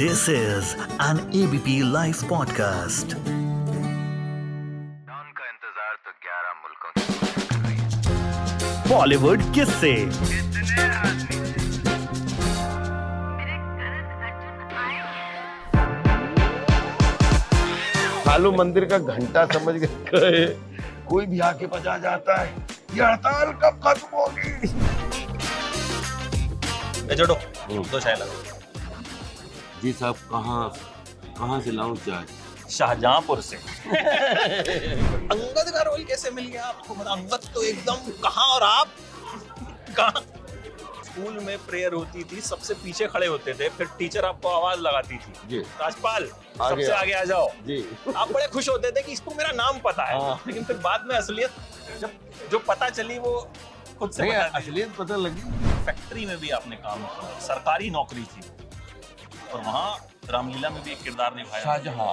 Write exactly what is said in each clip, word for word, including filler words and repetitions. This is an A B P Live podcast. Bollywood किससे? कालू मंदिर का घंटा समझ गए, कोई भी आके बजा जाता है, ये हड़ताल कब खत्म होगी? जोड़ो तो शायद जी साहब, कहाँ कहाँ से लाऊं चाय? शाहजहाँपुर से। अंगद का रोल कैसे मिल गया आपको? मतलब अंगद तो एकदम कहाँ, और आप कहाँ? स्कूल में प्रेयर होती थी, सबसे पीछे खड़े होते थे, फिर टीचर आपको आवाज लगाती थी, राजपाल सबसे आगे आ जाओ जी। आप बड़े खुश होते थे कि इसको मेरा नाम पता है, लेकिन फिर बाद में असलियत जब जो पता चली वो खुद से असलियत पता लगी। फैक्ट्री में भी आपने काम किया, सरकारी नौकरी थी, और वहाँ रामलीला में भी एक किरदार निभाया शाहजहां।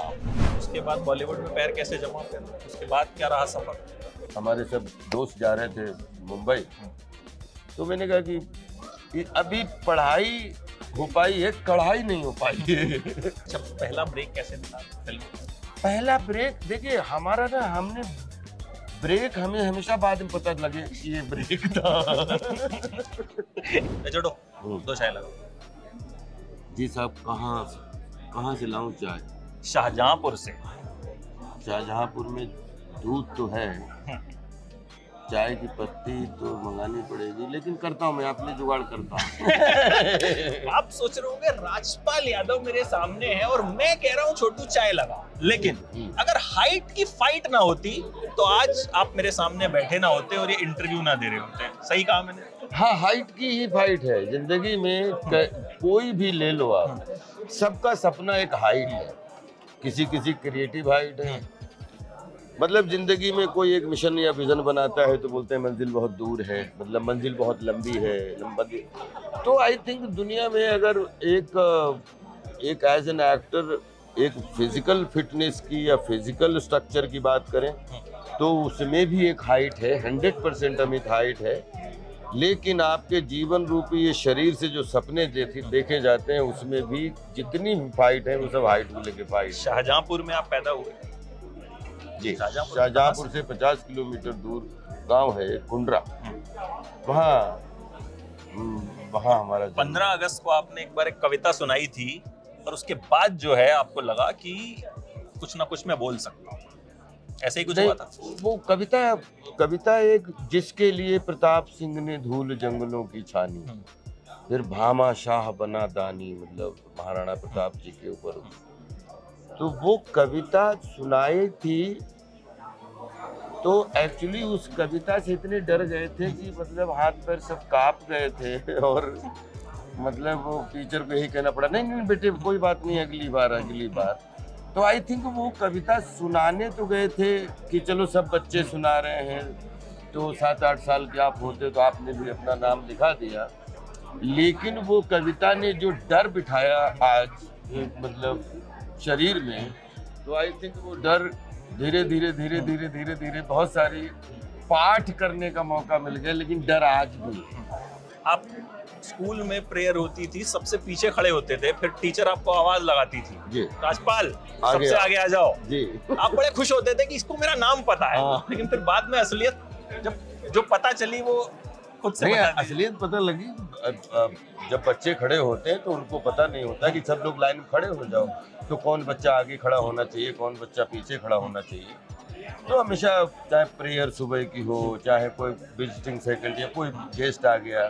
उसके बाद बॉलीवुड में पैर कैसे जमा करना, उसके बाद क्या रहा सफर? हमारे सब दोस्त जा रहे थे मुंबई, तो मैंने कहा कि अभी पढ़ाई हो पाई है, कढ़ाई नहीं हो पाई है। अच्छा, पहला ब्रेक कैसे मिला? पहला ब्रेक देखिए हमारा ना, हमने ब्रेक हमें हमेशा बाद में पता लगे ये ब्रेक था। जोड़ो दो चाय लगाओ। जी साहब, कहाँ कहाँ से लाऊं चाय? शाहजहाँपुर से। शाहजहाँपुर में दूध तो है, चाय की पत्ती तो मंगानी पड़ेगी, लेकिन करता हूँ मैं, आपने जुगाड़ करता हूँ। आप सोच रहे होंगे राजपाल यादव मेरे सामने है और मैं कह रहा हूँ छोटू चाय लगा, लेकिन अगर हाइट की फाइट ना होती तो आज आप मेरे सामने बैठे ना होते और ये इंटरव्यू ना दे रहे होते। सही कहा मैंने? हाँ, हाइट की ही फाइट है जिंदगी में, कोई भी ले लो आप, सबका सपना एक हाइट है, किसी किसी क्रिएटिव हाइट है। मतलब जिंदगी में कोई एक मिशन या विजन बनाता है तो बोलते हैं मंजिल बहुत दूर है, मतलब मंजिल बहुत लंबी है, लंबी। तो आई थिंक दुनिया में अगर एक एक एज एन एक्टर एक फिजिकल फिटनेस की या फिजिकल स्ट्रक्चर की बात करें तो उसमें भी एक हाइट है, हंड्रेड परसेंट हम एक हाइट है, लेकिन आपके जीवन रूपी ये शरीर से जो सपने देखे जाते हैं उसमें भी जितनी फाइट है वो सब हाइट को लेके फाइट। शाहजहाँपुर में आप पैदा हुए? जी, शाहजहाँपुर से पचास किलोमीटर दूर गांव है कुंडरा, वहाँ वहाँ हमारा। पंद्रह अगस्त को आपने एक बार एक कविता सुनाई थी और उसके बाद जो है आपको लगा कि कुछ ना कुछ मैं बोल सकता हूँ, ऐसे ही कुछ हुआ था? वो कविता कविता एक, जिसके लिए प्रताप सिंह ने धूल जंगलों की छानी, फिर भामा शाह बना दानी, मतलब महाराणा प्रताप जी के ऊपर। तो वो कविता सुनाई थी, तो एक्चुअली उस कविता से इतने डर गए थे कि मतलब हाथ पैर सब कांप गए थे, और मतलब वो टीचर को यही कहना पड़ा, नहीं नहीं बेटे कोई बात नहीं, अगली बार अगली बार। तो आई थिंक वो कविता सुनाने तो गए थे कि चलो सब बच्चे सुना रहे हैं, तो सात आठ साल के आप होते तो आपने भी अपना नाम लिखा दिया, लेकिन वो कविता ने जो डर बिठाया आज मतलब शरीर में, तो आई थिंक वो डर धीरे धीरे धीरे धीरे धीरे धीरे बहुत सारी पाठ करने का मौका मिल गया, लेकिन डर आज भी। आप स्कूल में प्रेयर होती थी, सबसे पीछे खड़े होते थे, फिर टीचर आपको आवाज लगाती थी, राजपाल सबसे आगे आ जाओ जी। आप बड़े खुश होते थे कि इसको मेरा नाम पता है, लेकिन फिर बाद में असलियत जब जो पता चली वो खुद से पता असलियत पता लगी। अब, अब जब बच्चे खड़े होते हैं तो उनको पता नहीं होता कि सब लोग लाइन में खड़े हो जाओ, तो कौन बच्चा आगे खड़ा होना चाहिए, कौन बच्चा पीछे खड़ा होना चाहिए। तो हमेशा चाहे प्रेयर सुबह की हो, चाहे कोई विजिटिंग फैकल्टी या कोई गेस्ट आ गया,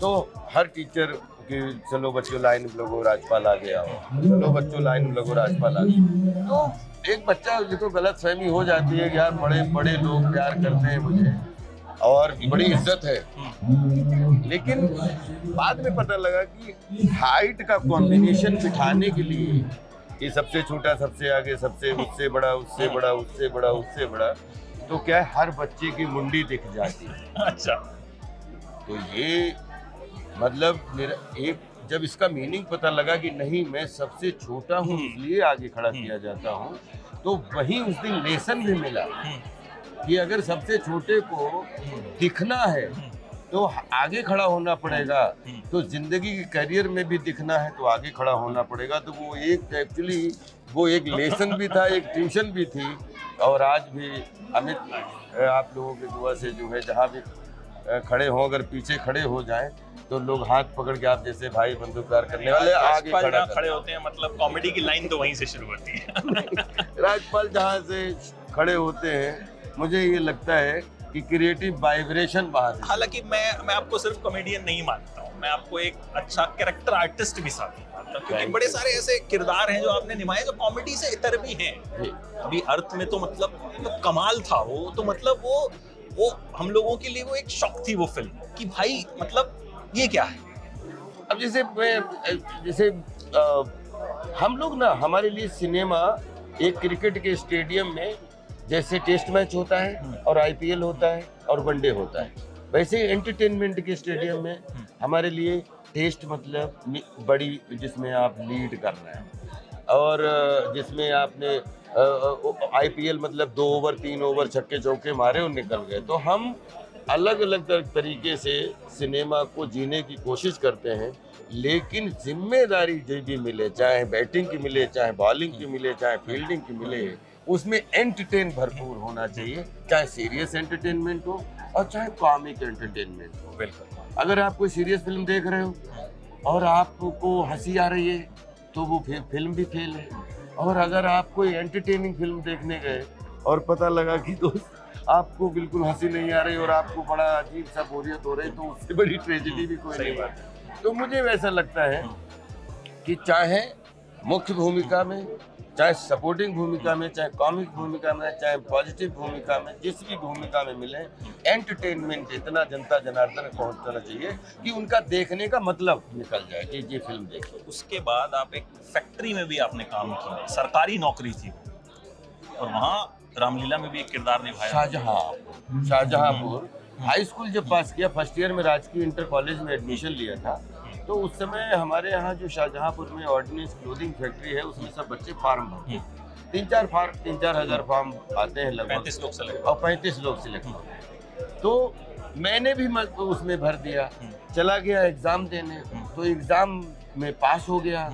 तो हर टीचर की चलो बच्चों लाइन लगो राजपाल आ गया हो, चलो बच्चों लाइन लगो राजपाल आ गया। तो एक बच्चा जिसको गलत फहमी हो जाती है कि यार बड़े बड़े लोग प्यार करते हैं मुझे और बड़ी इज्जत है, लेकिन बाद में पता लगा कि हाइट का कॉम्बिनेशन बिठाने के लिए कि सबसे छोटा सबसे आगे, सबसे उससे बड़ा उससे बड़ा उससे बड़ा उससे बड़ा, तो क्या है हर बच्चे की मुंडी दिख जाती है। अच्छा, तो ये मतलब मेरा एक जब इसका मीनिंग पता लगा कि नहीं मैं सबसे छोटा हूँ इसलिए आगे खड़ा किया जाता हूँ, तो वही उस दिन लेसन भी मिला कि अगर सबसे छोटे को दिखना है तो आगे खड़ा होना पड़ेगा, तो जिंदगी के करियर में भी दिखना है तो आगे खड़ा होना पड़ेगा। तो वो एक एक्चुअली वो एक लेसन भी था, एक ट्यूशन भी थी। और आज भी अमित आप लोगों की दुआ से जो है जहाँ भी खड़े हों, अगर पीछे खड़े हो जाएं तो लोग हाथ पकड़ के आप जैसे भाई बंदूकदार करने वाले आगे खड़ा खड़े होते हैं। मतलब कॉमेडी की लाइन तो वहीं से शुरू होती है। राजपाल जहाँ से खड़े होते हैं मुझे ये लगता है कि क्रिएटिव वाइब्रेशन बाहर। हालांकि मैं मैं आपको सिर्फ कॉमेडियन नहीं मानता हूँ, मैं आपको एक अच्छा कैरेक्टर आर्टिस्ट भी साथ ही मानता हूँ, क्योंकि बड़े सारे ऐसे किरदार हैं जो आपने निभाए जो कॉमेडी से इतर भी हैं। अभी अर्थ में तो मतलब कमाल था वो, तो मतलब वो वो हम लोगों के लिए वो एक शौक थी वो फिल्म कि भाई मतलब ये क्या है। अब जैसे जैसे हम लोग ना, हमारे लिए सिनेमा एक क्रिकेट के स्टेडियम में जैसे टेस्ट मैच होता है और आईपीएल होता है और वनडे होता है, वैसे एंटरटेनमेंट के स्टेडियम में हमारे लिए टेस्ट मतलब बड़ी, जिसमें आप लीड कर रहे हैं और जिसमें आपने आईपीएल मतलब दो ओवर तीन ओवर छक्के चौके मारे और निकल गए। तो हम अलग अलग तरीके से सिनेमा को जीने की कोशिश करते हैं, लेकिन जिम्मेदारी जो भी मिले, चाहे बैटिंग की मिले, चाहे बॉलिंग की मिले, चाहे फील्डिंग की मिले, उसमें एंटरटेन भरपूर होना चाहिए, चाहे सीरियस एंटरटेनमेंट हो और चाहे कॉमिक एंटरटेनमेंट हो। बिल्कुल, अगर आप कोई सीरियस फिल्म देख रहे हो और आपको हंसी आ रही है तो वो फिल्म भी फेल है, और अगर आप कोई एंटरटेनिंग फिल्म देखने गए और पता लगा कि दोस्त आपको बिल्कुल हंसी नहीं आ रही और आपको बड़ा अजीब सा बोरियत हो रही, तो उससे बड़ी ट्रेजेडी भी कोई नहीं बात। तो मुझे वैसा लगता है कि चाहे मुख्य भूमिका में, चाहे सपोर्टिंग भूमिका में, चाहे कॉमिक भूमिका में, चाहे पॉजिटिव भूमिका में, जिस भी भूमिका में मिले, एंटरटेनमेंट इतना जनता जनार्दन को पहुंचना चाहिए कि उनका देखने का मतलब निकल जाए कि ये फिल्म देखो। उसके बाद आप एक फैक्ट्री में भी आपने काम किया, सरकारी नौकरी थी और वहाँ रामलीला में भी एक किरदार निभाया। शाहजहांपुर शाहजहांपुर हाई स्कूल जब पास किया, फर्स्ट ईयर में राजकीय इंटर कॉलेज में एडमिशन लिया था, तो उस समय हमारे यहाँ जो शाहजहांपुर में ऑर्डिनेंस क्लोथिंग फैक्ट्री है उसमें सब बच्चे फार्म भरते हैं, तीन चार फार्म तीन चार हजार फार्म आते हैं लगभग, और पैंतीस लोग सिलेक्ट होते। तो मैंने भी उसमें भर दिया, चला गया एग्ज़ाम देने, तो एग्ज़ाम में पास हो गया,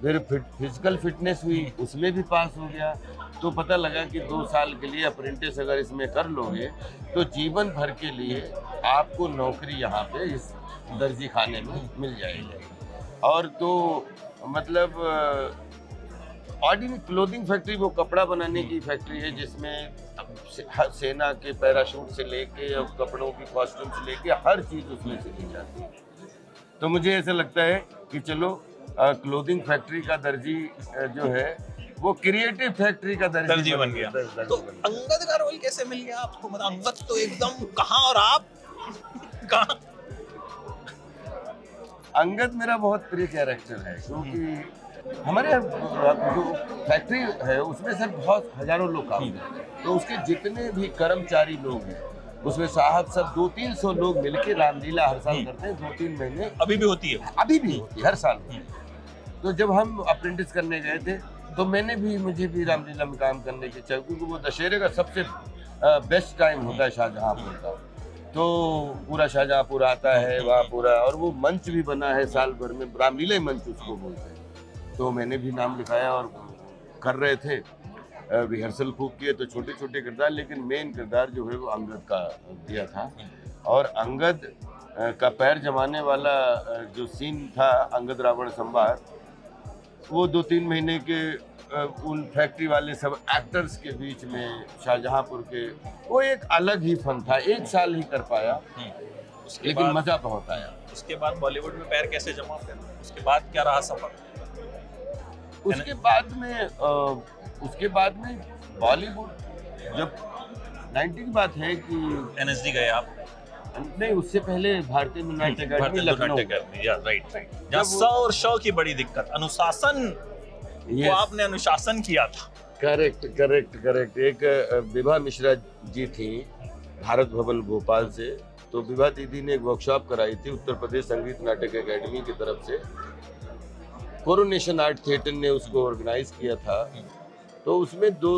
फिर फिजिकल फिटनेस हुई उसमें भी पास हो गया। तो पता लगा कि दो साल के लिए अप्रेंटिस अगर इसमें कर लोगे तो जीवन भर के लिए आपको नौकरी यहाँ पे इस दर्जी खाने में मिल जाएगी। और तो मतलब ऑर्डिनरी क्लोथिंग फैक्ट्री वो कपड़ा बनाने की फैक्ट्री है जिसमें सेना के पैराशूट से लेके और कपड़ों की कॉस्ट्यूम से लेके हर चीज़ उसमें से ली जाती है। तो मुझे ऐसा लगता है कि चलो क्लोथिंग uh, फैक्ट्री का दर्जी uh, जो है वो क्रिएटिव फैक्ट्री का दर्जी, दर्जी बन गया। दर्जी तो बन अंगद का रोल कैसे मिल गया आपको? मतलब अंगद तो एकदम कहाँ और आप कहाँ? अंगद मेरा बहुत प्रिय कैरेक्टर है क्योंकि हमारे जो फैक्ट्री है उसमें सर बहुत हजारों लोग काम करते हैं, तो उसके जितने भी कर्मचारी लोग हैं उसमें साहब सब दो तीन सौ लोग मिलकर रामलीला हर साल करते हैं, दो तीन महीने अभी भी होती है अभी भी होती है हर साल। तो जब हम अप्रेंटिस करने गए थे तो मैंने भी मुझे भी रामलीला में काम करने की चाहिए क्योंकि वो दशहरे का सबसे बेस्ट टाइम होता है शाहजहांपुर का। तो पूरा शाहजहांपुर आता है वहाँ पूरा, और वो मंच भी बना है साल भर में, रामलीला मंच उसको बोलते हैं। तो मैंने भी नाम लिखाया और कर रहे थे, रिहर्सल खूब किए, तो छोटे छोटे किरदार, लेकिन मेन किरदार जो है वो अंगद का दिया था। और अंगद का पैर जमाने वाला जो सीन था, अंगद रावण संवाद, वो दो तीन महीने के उन फैक्ट्री वाले सब एक्टर्स के बीच में शाहजहांपुर के, वो एक अलग ही फन था। एक साल ही कर पाया लेकिन मज़ा बहुत आया। उसके बाद बॉलीवुड में पैर कैसे जमा करना, उसके बाद क्या रहा सफर? उसके बाद में आ, उसके बाद में बॉलीवुड जब नाइन्टी की बात है कि एनएसडी गए आप? नहीं, उससे पहले भारतीय नाट्य अकादमी लखनऊ। या राइट राइट जहाँ स और श की बड़ी दिक्कत, अनुशासन yes. वो आपने अनुशासन किया था। करेक्ट करेक्ट करेक्ट एक विभा मिश्रा जी थी भारत भवन भोपाल से, तो विभा दीदी ने एक वर्कशॉप कराई थी उत्तर प्रदेश संगीत नाटक अकादमी की तरफ से, कोरोनेशन आर्ट थिएटर ने उसको ऑर्गेनाइज किया था। तो उसमें दो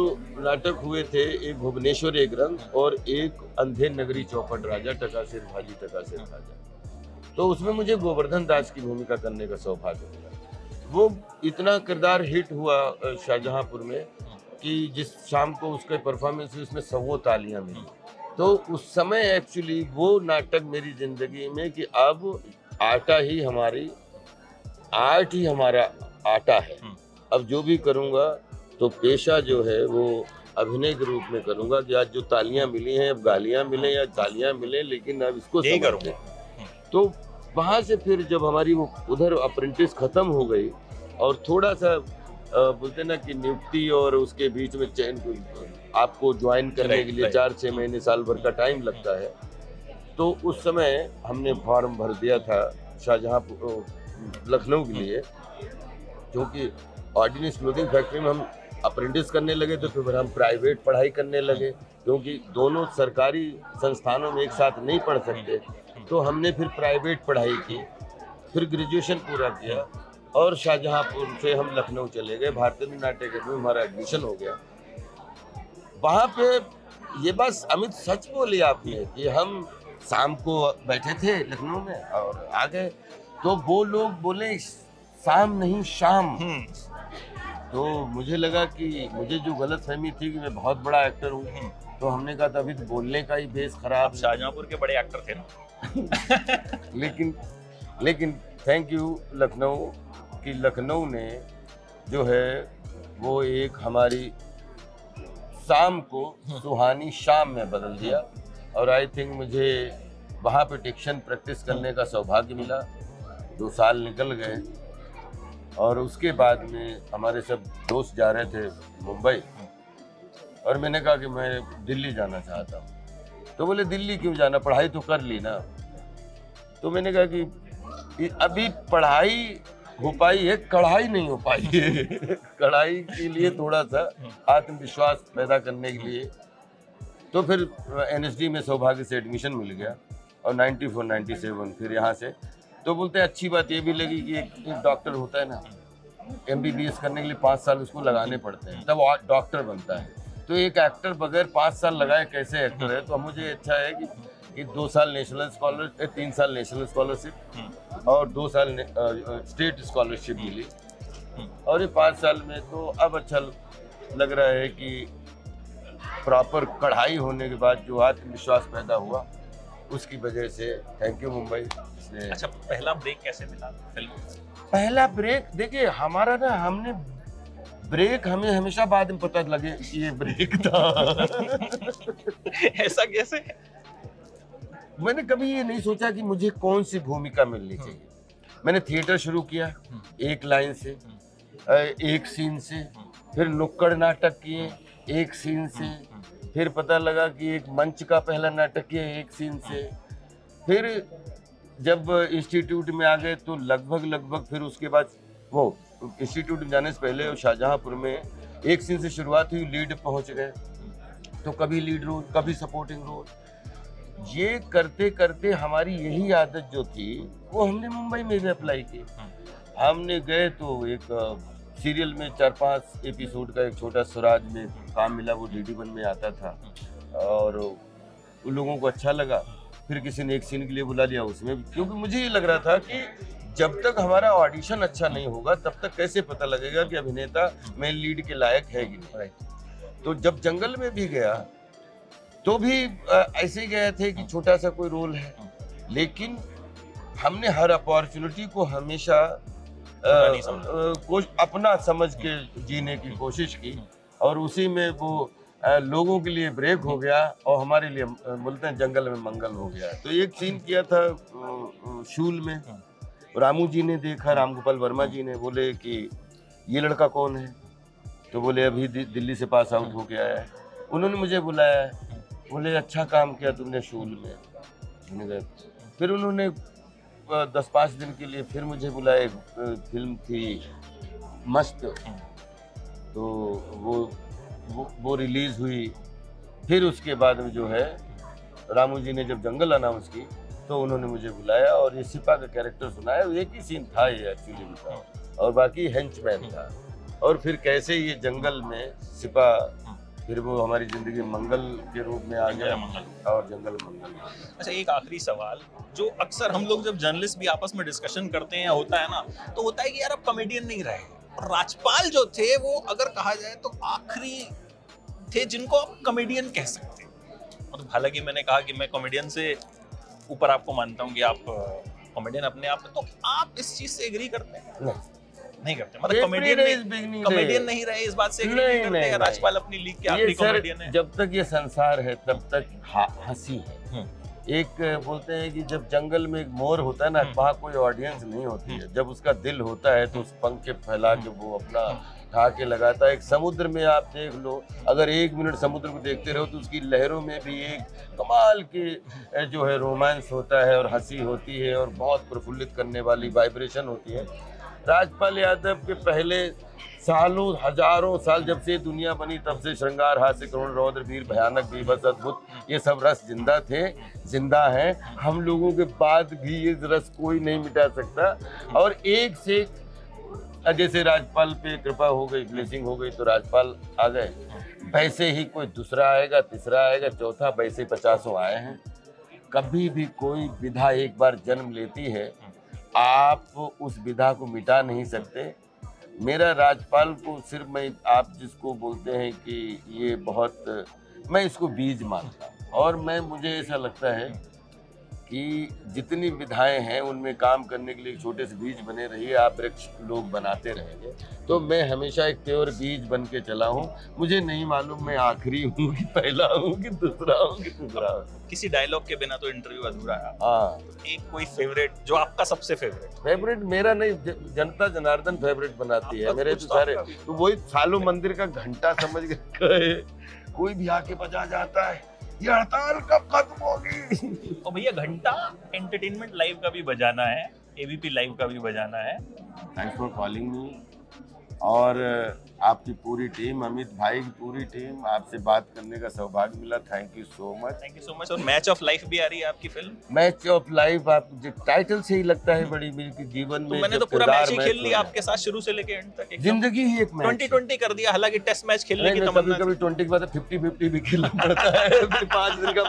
नाटक हुए थे, एक भुवनेश्वर एक रंग और एक अंधे नगरी चौपट राजा टकासिर भाजी टकासिर राजा। तो उसमें मुझे गोवर्धन दास की भूमिका करने का सौभाग्य मिला। वो इतना किरदार हिट हुआ शाहजहांपुर में कि जिस शाम को उसके परफॉर्मेंस उसमें सौ तालियां मिली। तो उस समय एक्चुअली वो नाटक मेरी जिंदगी में कि अब आटा ही हमारी आर्ट ही हमारा आटा है, अब जो भी करूँगा तो पेशा जो है वो अभिनय के रूप में करूँगा कि आज जो तालियां मिली हैं अब गालियां मिलें या तालियां मिलें लेकिन अब इसको नहीं करूँगा। तो वहाँ से फिर जब हमारी वो उधर अप्रेंटिस ख़त्म हो गई और थोड़ा सा बोलते ना कि नियुक्ति और उसके बीच में चैन आपको ज्वाइन करने के लिए चार छः महीने साल भर का टाइम लगता है। तो उस समय हमने फॉर्म भर दिया था शाहजहांपुर लखनऊ के लिए, क्योंकि ऑर्डिनेंस क्लोथिंग फैक्ट्री में हम अप्रेंटिस करने लगे तो फिर हम प्राइवेट पढ़ाई करने लगे क्योंकि दोनों सरकारी संस्थानों में एक साथ नहीं पढ़ सकते। तो हमने फिर प्राइवेट पढ़ाई की, फिर ग्रेजुएशन पूरा किया और शाहजहांपुर से हम लखनऊ चले गए। भारतीय नाट्य अकेडमी में हमारा एडमिशन हो गया। वहाँ पे ये बस अमित सच बोली आपने कि हम शाम को बैठे थे लखनऊ में और आ गए तो वो लोग बोले शाम नहीं शाम। तो मुझे लगा कि मुझे जो गलत फहमी थी कि मैं बहुत बड़ा एक्टर हूँ, तो हमने कहा अभी तो बोलने का ही बेस खराब। शाहजहांपुर के बड़े एक्टर थे ना। लेकिन लेकिन थैंक यू लखनऊ कि लखनऊ ने जो है वो एक हमारी शाम को सुहानी शाम में बदल दिया और आई थिंक मुझे वहाँ पे डिक्शन प्रैक्टिस करने का सौभाग्य मिला। दो साल निकल गए और उसके बाद में हमारे सब दोस्त जा रहे थे मुंबई और मैंने कहा कि मैं दिल्ली जाना चाहता हूँ। तो बोले दिल्ली क्यों जाना, पढ़ाई तो कर ली ना। तो मैंने कहा कि अभी पढ़ाई हो पाई है, कढ़ाई नहीं हो पाई है। कढ़ाई के लिए थोड़ा सा आत्मविश्वास पैदा करने के लिए। तो फिर एनएसडी में सौभाग्य से एडमिशन मिल गया और नाइन्टी फोर नाइन्टी सेवन फिर यहाँ से। तो बोलते हैं अच्छी बात ये भी लगी कि एक, एक डॉक्टर होता है ना, एमबीबीएस करने के लिए पाँच साल उसको लगाने पड़ते हैं तब डॉक्टर बनता है। तो एक एक्टर बगैर पाँच साल लगाए कैसे एक्टर है। तो मुझे अच्छा है कि कि दो साल नेशनल स्कॉलरशिप, तीन साल नेशनल स्कॉलरशिप और दो साल स्टेट स्कॉलरशिप मिली और ये पाँच साल में। तो अब अच्छा लग रहा है कि प्रॉपर कढ़ाई होने के बाद जो आत्मविश्वास पैदा हुआ उसकी वजह से थैंक यू मुंबई। अच्छा, पहला ब्रेक कैसे मिला फिल्म? पहला ब्रेक देखिए हमारा ना, हमने ब्रेक हमें हमेशा बाद में पता लगे ये ब्रेक था। ऐसा कैसे? मैंने कभी ये नहीं सोचा कि मुझे कौन सी भूमिका मिलनी चाहिए। मैंने थिएटर शुरू किया एक लाइन से, एक सीन से, फिर नुक्कड़ नाटक किए एक सीन से, फिर पता लगा कि एक मंच का पहला नाटक किया एक सीन से, फिर जब इंस्टीट्यूट में आ गए तो लगभग लगभग फिर उसके बाद वो इंस्टीट्यूट में जाने से पहले शाहजहांपुर में एक सीन से शुरुआत हुई, लीड पहुँच गए। तो कभी लीड रोल, कभी सपोर्टिंग रोल, ये करते करते हमारी यही आदत जो थी वो हमने मुंबई में भी अप्लाई की। हमने गए तो एक सीरियल में चार पांच एपिसोड का एक छोटा सुराज में काम मिला, वो डी डी वन में आता था और उन लोगों को अच्छा लगा। फिर किसी ने एक सीन के लिए बुला लिया उसमें, क्योंकि मुझे ये लग रहा था कि जब तक हमारा ऑडिशन अच्छा नहीं होगा तब तक कैसे पता लगेगा कि अभिनेता में लीड के लायक है कि नहीं। तो जब जंगल में भी गया तो भी ऐसे ही गए थे कि छोटा सा कोई रोल है, लेकिन हमने हर अपॉर्चुनिटी को हमेशा कुछ अपना समझ के जीने की कोशिश की और उसी में वो आ, लोगों के लिए ब्रेक हो गया और हमारे लिए बोलते हैं जंगल में मंगल हो गया। तो एक सीन किया था शूल में, रामू जी ने देखा, रामगोपाल वर्मा जी ने बोले कि ये लड़का कौन है। तो बोले अभी दि, दिल्ली से पास आउट होके आया है। उन्होंने मुझे बुलाया, बोले अच्छा काम किया तुमने शूल में। फिर उन्होंने दस पाँच दिन के लिए फिर मुझे बुलाए, फिल्म थी मस्त, तो वो वो, वो रिलीज़ हुई। फिर उसके बाद में जो है रामू जी ने जब जंगल अनाउंस की तो उन्होंने मुझे बुलाया और ये सिपा का कैरेक्टर सुनाया। एक ही सीन था ये एक्चुअली, और बाकी हैंचमैन था और फिर कैसे ये जंगल में छिपा, फिर वो हमारी जिंदगी मंगल के रूप में आ गया, मंगल और जंगल मंगल। अच्छा, एक आखिरी सवाल जो अक्सर हम लोग जब जर्नलिस्ट भी आपस में डिस्कशन करते हैं होता है ना, तो होता है कि यार अब कॉमेडियन नहीं रहे। राजपाल जो थे वो अगर कहा जाए तो आखिरी थे जिनको आप कॉमेडियन कह सकते। मतलब हालांकि मैंने कहा कि मैं कॉमेडियन से ऊपर आपको मानता हूँ कि आप कॉमेडियन अपने आप में, तो आप इस चीज से एग्री करते हैं? नहीं करते, मतलब कॉमेडियन नहीं, कॉमेडियन नहीं रहे इस बात से एग्री नहीं करते हैं। राजपाल अपनी लीग के आखिरी कॉमेडियन है। जब तक ये संसार है तब तक हंसी है। एक बोलते हैं कि जब जंगल में एक मोर होता है ना, वहाँ कोई ऑडियंस नहीं होती है, जब उसका दिल होता है तो उस पंख के फैला के वो अपना ठा के लगाता है। एक समुद्र में आप देख लो, अगर एक मिनट समुद्र को देखते रहो तो उसकी लहरों में भी एक कमाल के जो है रोमांस होता है और हंसी होती है और बहुत प्रफुल्लित करने वाली वाइब्रेशन होती है। राजपाल यादव के पहले सालों हजारों साल जब से दुनिया बनी तब से श्रृंगार, हास्य, करुण, रौद्र, वीर, भयानक, बीभत्स, अद्भुत, ये सब रस जिंदा थे, जिंदा हैं। हम लोगों के बाद भी ये रस कोई नहीं मिटा सकता। और एक से एक, जैसे राजपाल पे कृपा हो गई, ब्लेसिंग हो गई तो राजपाल आ गए, वैसे ही कोई दूसरा आएगा, तीसरा आएगा, चौथा, वैसे पचासों आए हैं। कभी भी कोई विधा एक बार जन्म लेती है, आप उस विधा को मिटा नहीं सकते। मेरा राजपाल को सिर्फ मैं, आप जिसको बोलते हैं कि ये बहुत, मैं इसको बीज मानता हूँ। और मैं, मुझे ऐसा लगता है कि जितनी विधाएं हैं उनमें काम करने के लिए एक छोटे से बीज बने रहिए, आप वृक्ष लोग बनाते रहेंगे। तो मैं हमेशा एक प्योर बीज बन के चला हूँ। मुझे नहीं मालूम मैं आखिरी हूँ कि पहला हूँ कि दूसरा हूँ कि दूसरा हूँ। किसी डायलॉग के बिना तो इंटरव्यू अधूरा है। हाँ, तो एक कोई फेवरेट जो आपका सबसे फेवरेट? फेवरेट मेरा नहीं, जनता जनार्दन फेवरेट बनाती है मेरे तो सारे। तो वही सालों मंदिर का घंटा समझ गए, कोई भी आके बजा जाता है ये हड़ताल कब खत्म होगी। तो भैया घंटा एंटरटेनमेंट लाइव का भी बजाना है, एबीपी लाइव का भी बजाना है। थैंक्स फॉर कॉलिंग मी, और आपकी पूरी टीम, अमित भाई की पूरी टीम, आपसे बात करने का सौभाग्य मिला। Thank you so much. Thank you so much. और मैच ऑफ लाइफ भी आ रही है आपकी फिल्म? मैच ऑफ लाइफ, आप टाइटल से ही लगता है बड़ी मेरे के जीवन में। तो मैंने तो पूरा मैच ही खेल लिया आपके साथ, शुरू से लेके एंड तक। जिंदगी ही एक मैच, ट्वेंटी ट्वेंटी कर दिया। हालांकि टेस्ट मैच खेलने की तमन्ना, कभी ट्वेंटी के बाद फिफ्टी फिफ्टी भी खेलना पड़ता है, फिर पांच दिन का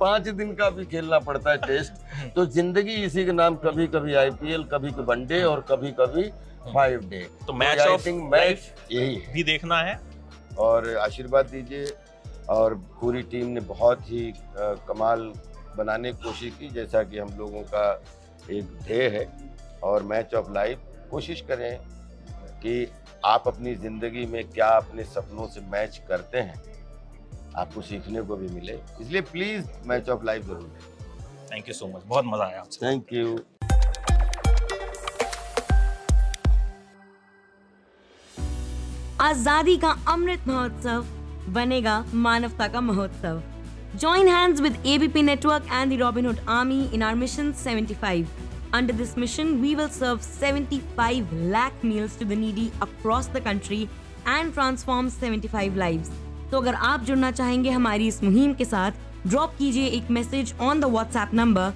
पांच दिन का भी खेलना पड़ता है टेस्ट। तो जिंदगी इसी के नाम, कभी कभी आईपीएल, कभी वनडे और कभी कभी फाइव डे। तो मैच ऑफ लाइफ यही भी देखना है। और आशीर्वाद दीजिए। और पूरी टीम ने बहुत ही आ, कमाल बनाने की कोशिश की, जैसा कि हम लोगों का एक ध्येय है। और मैच ऑफ लाइफ, कोशिश करें कि आप अपनी ज़िंदगी में क्या अपने सपनों से मैच करते हैं, आपको सीखने को भी मिले। इसलिए प्लीज़ मैच ऑफ लाइफ ज़रूर दें। थैंक यू सो मच, बहुत मज़ा आया आपसे। Thank you. आजादी का अमृत महोत्सव बनेगा मानवता का महोत्सव। Join hands with A B P Network and the Robin Hood Army in our Mission seventy-five. Under this mission, we will serve seventy-five lakh meals to the needy across the country and transform seventy-five lives. तो अगर आप जुड़ना चाहेंगे हमारी इस मुहिम के साथ, ड्रॉप कीजिए एक message on the WhatsApp number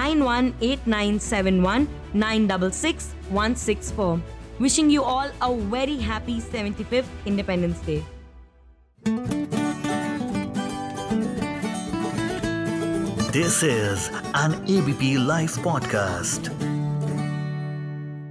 nine one eight nine seven one nine six six one six four. Wishing you all a very happy seventy-fifth Independence Day. This is an A B P Live podcast.